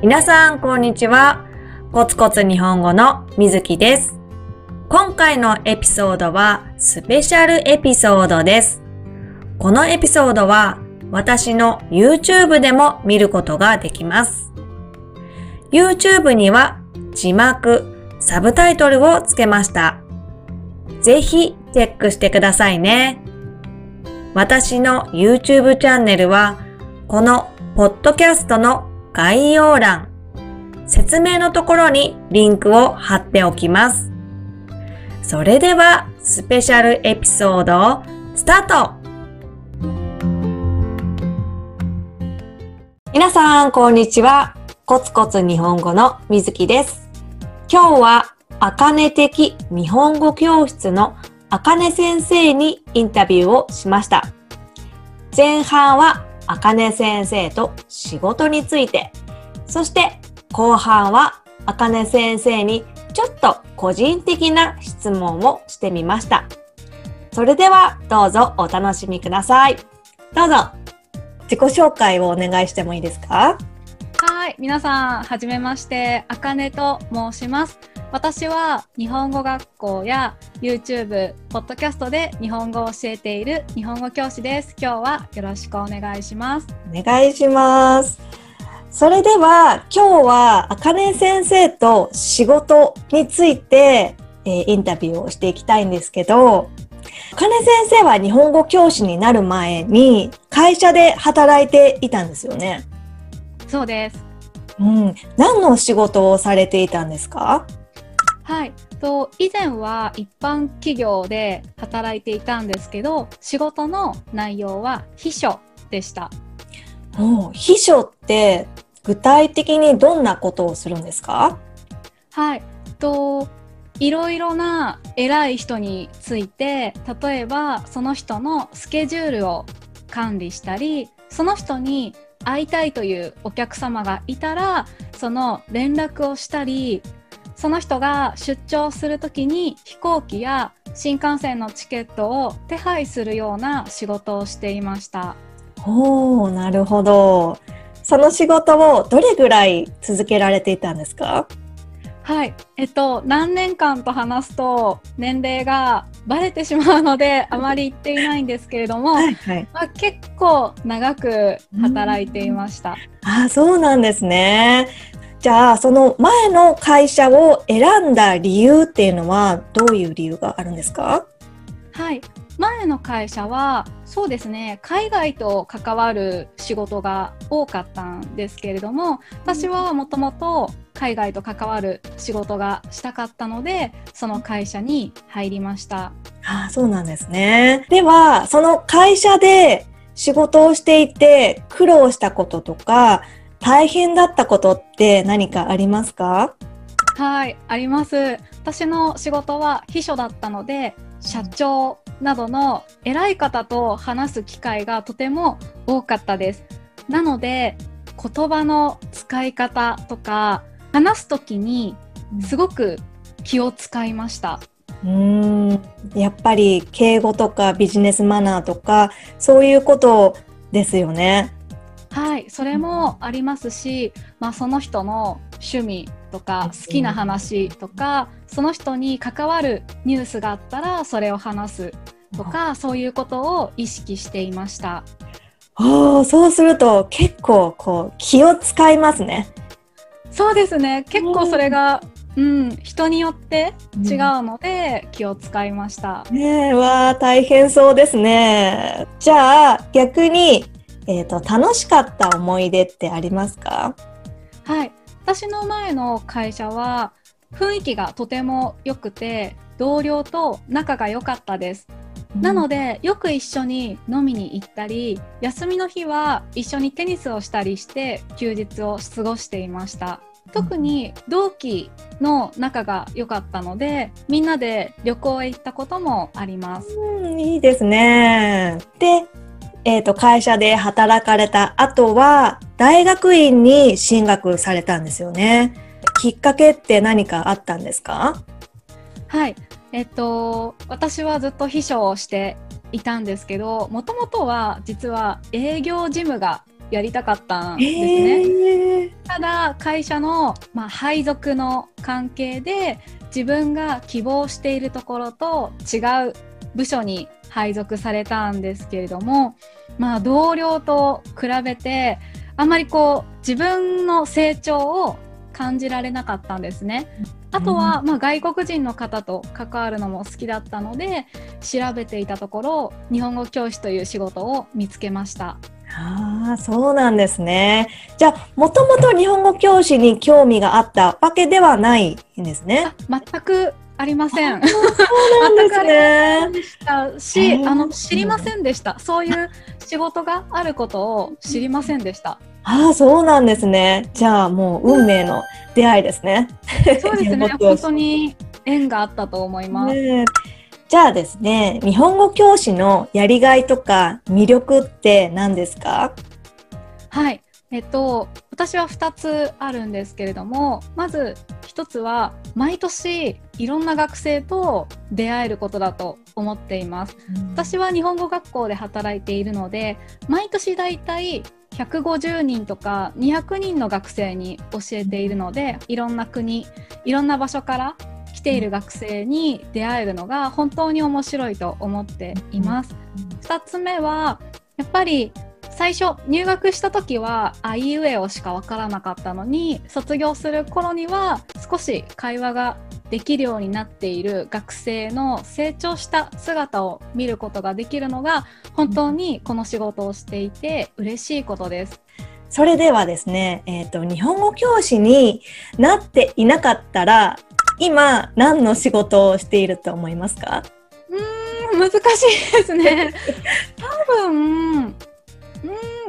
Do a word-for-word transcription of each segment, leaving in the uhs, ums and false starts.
皆さんこんにちは。コツコツ日本語のみずきです。今回のエピソードはスペシャルエピソードです。このエピソードは私の YouTube でも見ることができます。YouTube には字幕、サブタイトルをつけました。ぜひチェックしてくださいね。私の YouTube チャンネルはこのポッドキャストの概要欄、説明のところにリンクを貼っておきます。それではスペシャルエピソードスタート。皆さんこんにちは。コツコツ日本語のみずきです。今日はあかね的日本語教室のあかね先生にインタビューをしました。前半はあかね先生と仕事について、そして後半はあかね先生にちょっと個人的な質問をしてみました。それではどうぞお楽しみください。どうぞ自己紹介をお願いしてもいいですか？はい、皆さんはじめまして、あかねと申します。私は日本語学校や YouTube、ポッドキャストで日本語を教えている日本語教師です。今日はよろしくお願いします。お願いします。それでは今日はあかね先生と仕事について、えー、インタビューをしていきたいんですけど、あかね先生は日本語教師になる前に会社で働いていたんですよね。そうです。うん、何の仕事をされていたんですか？はい、と以前は一般企業で働いていたんですけど、仕事の内容は秘書でした。お、秘書って具体的にどんなことをするんですか？はい、といろいろな偉い人について、例えばその人のスケジュールを管理したり、その人に会いたいというお客様がいたらその連絡をしたり、その人が出張するときに飛行機や新幹線のチケットを手配するような仕事をしていました。おー、なるほど。その仕事をどれぐらい続けられていたんですか？はい、えっと、何年間と話すと年齢がバレてしまうのであまり言っていないんですけれどもはい、はい、まあ、結構長く働いていました。あ、そうなんですね。じゃあその前の会社を選んだ理由っていうのはどういう理由があるんですか？はい、前の会社はそうですね、海外と関わる仕事が多かったんですけれども、私はもともと海外と関わる仕事がしたかったので、その会社に入りました。ああ、そうなんですね。では、その会社で仕事をしていて苦労したこととか、大変だったことって何かありますか？はい、あります。私の仕事は秘書だったので、社長などの偉い方と話す機会がとても多かったです。なので、言葉の使い方とか、話すときにすごく気を使いました。うーん、やっぱり敬語とかビジネスマナーとかそういうことですよね。はい、それもありますし、まあ、その人の趣味とか好きな話とか、その人に関わるニュースがあったらそれを話すとか、そういうことを意識していました。おー、そうすると結構こう気を使いますね。そうですね、結構それが、うん、人によって違うので気を使いました。うん、ねえ、わー、大変そうですね。じゃあ逆に、えーと、楽しかった思い出ってありますか？はい、私の前の会社は雰囲気がとても良くて、同僚と仲が良かったです。なのでよく一緒に飲みに行ったり、休みの日は一緒にテニスをしたりして休日を過ごしていました。特に同期の仲が良かったので、みんなで旅行へ行ったこともあります。うん、いいですね。で、えーと、会社で働かれた後は大学院に進学されたんですよね。きっかけって何かあったんですか？はい、えっと、私はずっと秘書をしていたんですけど、もともとは実は営業事務がやりたかったんですね、えー、ただ会社の、まあ、配属の関係で自分が希望しているところと違う部署に配属されたんですけれども、まあ、同僚と比べてあんまりこう自分の成長を感じられなかったんですね。あとは、まあ、外国人の方と関わるのも好きだったので調べていたところ日本語教師という仕事を見つけました。ああ、そうなんですね。じゃあもともと日本語教師に興味があったわけではないんですね。あ、全くありません。そうなんですね。全くありませんでしたし、えー、あの知りませんでした。そういう仕事があることを知りませんでした。ああ、そうなんですね。じゃあもう運命の出会いですね。そうですね。本当に縁があったと思います。ね、じゃあですね、日本語教師のやりがいとか魅力って何ですか？はい、えっと私はふたつあるんですけれども、まずひとつは毎年いろんな学生と出会えることだと思っています。うん、私は日本語学校で働いているので、毎年だいたいひゃくごじゅうにんとかにひゃくにんの学生に教えているので、いろんな国、いろんな場所から来ている学生に出会えるのが本当に面白いと思っています。ふたつめはやっぱり最初入学した時はあいうえおしか分からなかったのに、卒業する頃には少し会話ができるようになっている学生の成長した姿を見ることができるのが本当にこの仕事をしていて嬉しいことです。それではですね、えーと、日本語教師になっていなかったら今何の仕事をしていると思いますか？うーん、難しいですね。多分うーん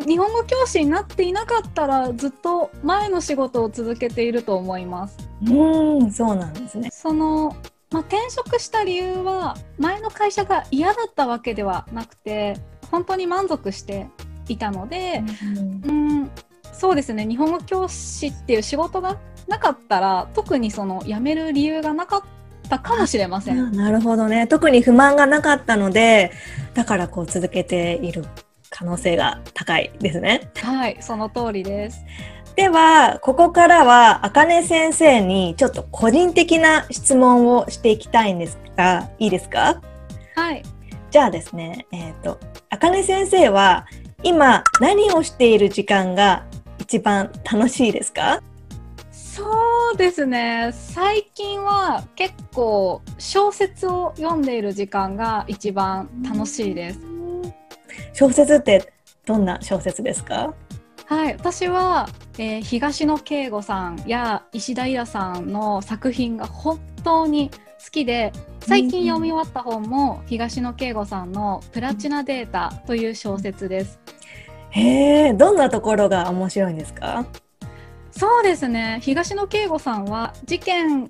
日本語教師になっていなかったらずっと前の仕事を続けていると思います。うーん、そうなんですね。その、まあ、転職した理由は前の会社が嫌だったわけではなくて本当に満足していたので、うん、うーんそうですね、日本語教師っていう仕事がなかったら特にその辞める理由がなかったかもしれません。なるほどね。特に不満がなかったので、だからこう続けている可能性が高いですね。はい、その通りです。ではここからはあかね先生にちょっと個人的な質問をしていきたいんですが、いいですか？はい。じゃあですね、えっと、あかね先生は今何をしている時間が一番楽しいですか？そうですね、最近は結構小説を読んでいる時間が一番楽しいです。小説ってどんな小説ですか？はい、私は、えー、東野圭吾さんや石田衣良さんの作品が本当に好きで、最近読み終わった本も東野圭吾さんのプラチナデータという小説です。へー、どんなところが面白いんですか？そうですね、東野圭吾さんは事件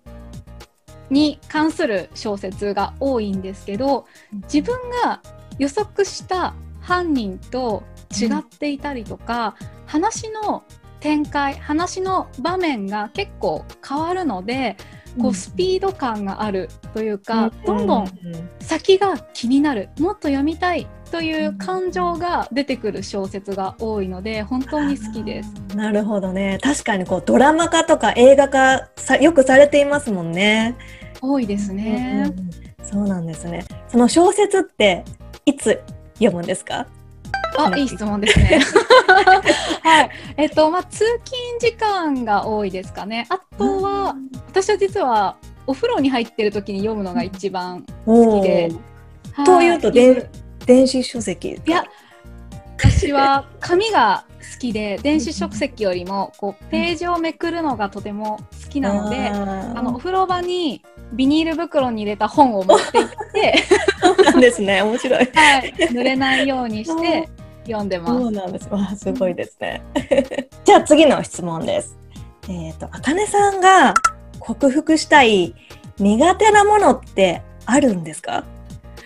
に関する小説が多いんですけど、自分が予測した犯人と違っていたりとか、うん、話の展開、話の場面が結構変わるので、こうスピード感があるというか、うん、どんどん先が気になる、もっと読みたいという感情が出てくる小説が多いので本当に好きです。なるほどね。確かにこうドラマ化とか映画化さよくされていますもんね。多いですね、うんうん、そうなんですね。その小説っていつ読むんですか？あ、いい質問ですね。はい、えっとまあ、通勤時間が多いですかね。あとは私は実はお風呂に入ってる時に読むのが一番好きで、はい、というとで電子書籍？いや、私は紙が好きで電子書籍よりもこうページをめくるのがとても好きなので、ああのお風呂場にビニール袋に入れた本を持っていってそうなんですね、面白い、はい、濡れないようにして読んでます。そうなんです。わあ、すごいですね。じゃあ次の質問です。えっと、あかねさんが克服したい苦手なものってあるんですか？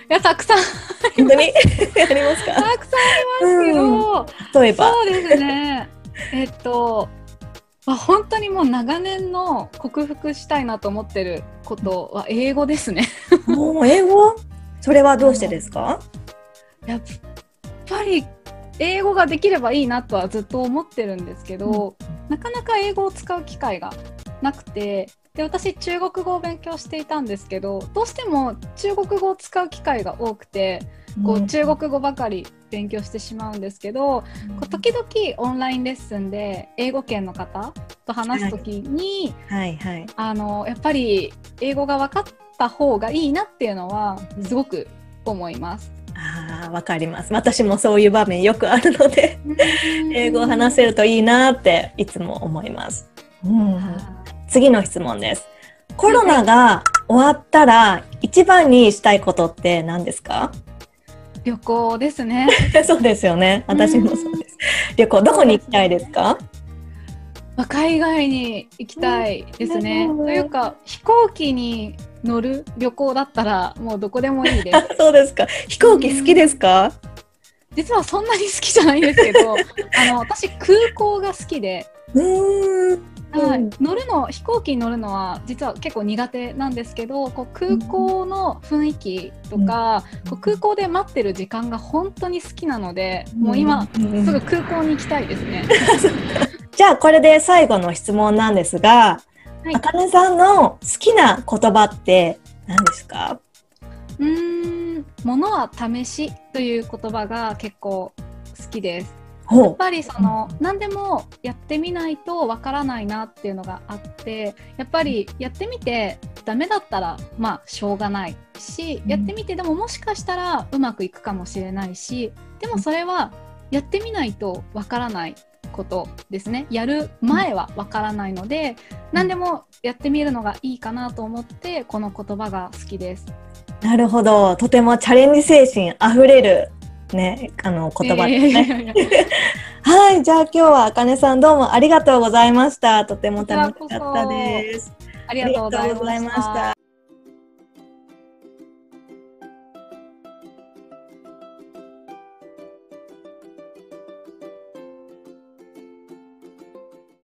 いや、たくさん本当にありますか？たくさんありますけど、うん、例えばそうですね、えっと、まあ、本当にもう長年の克服したいなと思ってることは英語ですね。もう英語？それはどうしてですか？やっぱり英語ができればいいなとはずっと思ってるんですけど、うん、なかなか英語を使う機会がなくて、で私中国語を勉強していたんですけど、どうしても中国語を使う機会が多くて、こう中国語ばかり勉強してしまうんですけど、うん、こう時々オンラインレッスンで英語圏の方と話すときに、はいはいはい、あのやっぱり英語が分かった方がいいなっていうのはすごく思います。あ、分かります。私もそういう場面よくあるので英語を話せるといいなっていつも思います、うん、次の質問です。コロナが終わったら一番にしたいことって何ですか？旅行ですね。そうですよね。私もそうです。旅行、どこに行きたいですか？まあ、海外に行きたいですね。というか飛行機に乗る旅行だったらもうどこでもいいです。そうですか。飛行機好きですか？実はそんなに好きじゃないですけど、あの私空港が好きで、うーん、はい、乗るの飛行機に乗るのは実は結構苦手なんですけど、こう空港の雰囲気とか、うん、こう空港で待ってる時間が本当に好きなので、うん、もう今、うん、すぐ空港に行きたいですね。じゃあこれで最後の質問なんですが、あかねさんの好きな言葉って何ですか？うーん、物は試しという言葉が結構好きです。やっぱりその何でもやってみないとわからないなっていうのがあって、やっぱりやってみてダメだったらまあしょうがないし、やってみてでももしかしたらうまくいくかもしれないし、でもそれはやってみないとわからないことですね。やる前はわからないので何でもやってみるのがいいかなと思って、この言葉が好きです。なるほど。とてもチャレンジ精神あふれるね、あの言葉ですね。はい、じゃあ今日はあかねさんどうもありがとうございました。とても楽しかったです。ありがとうございました。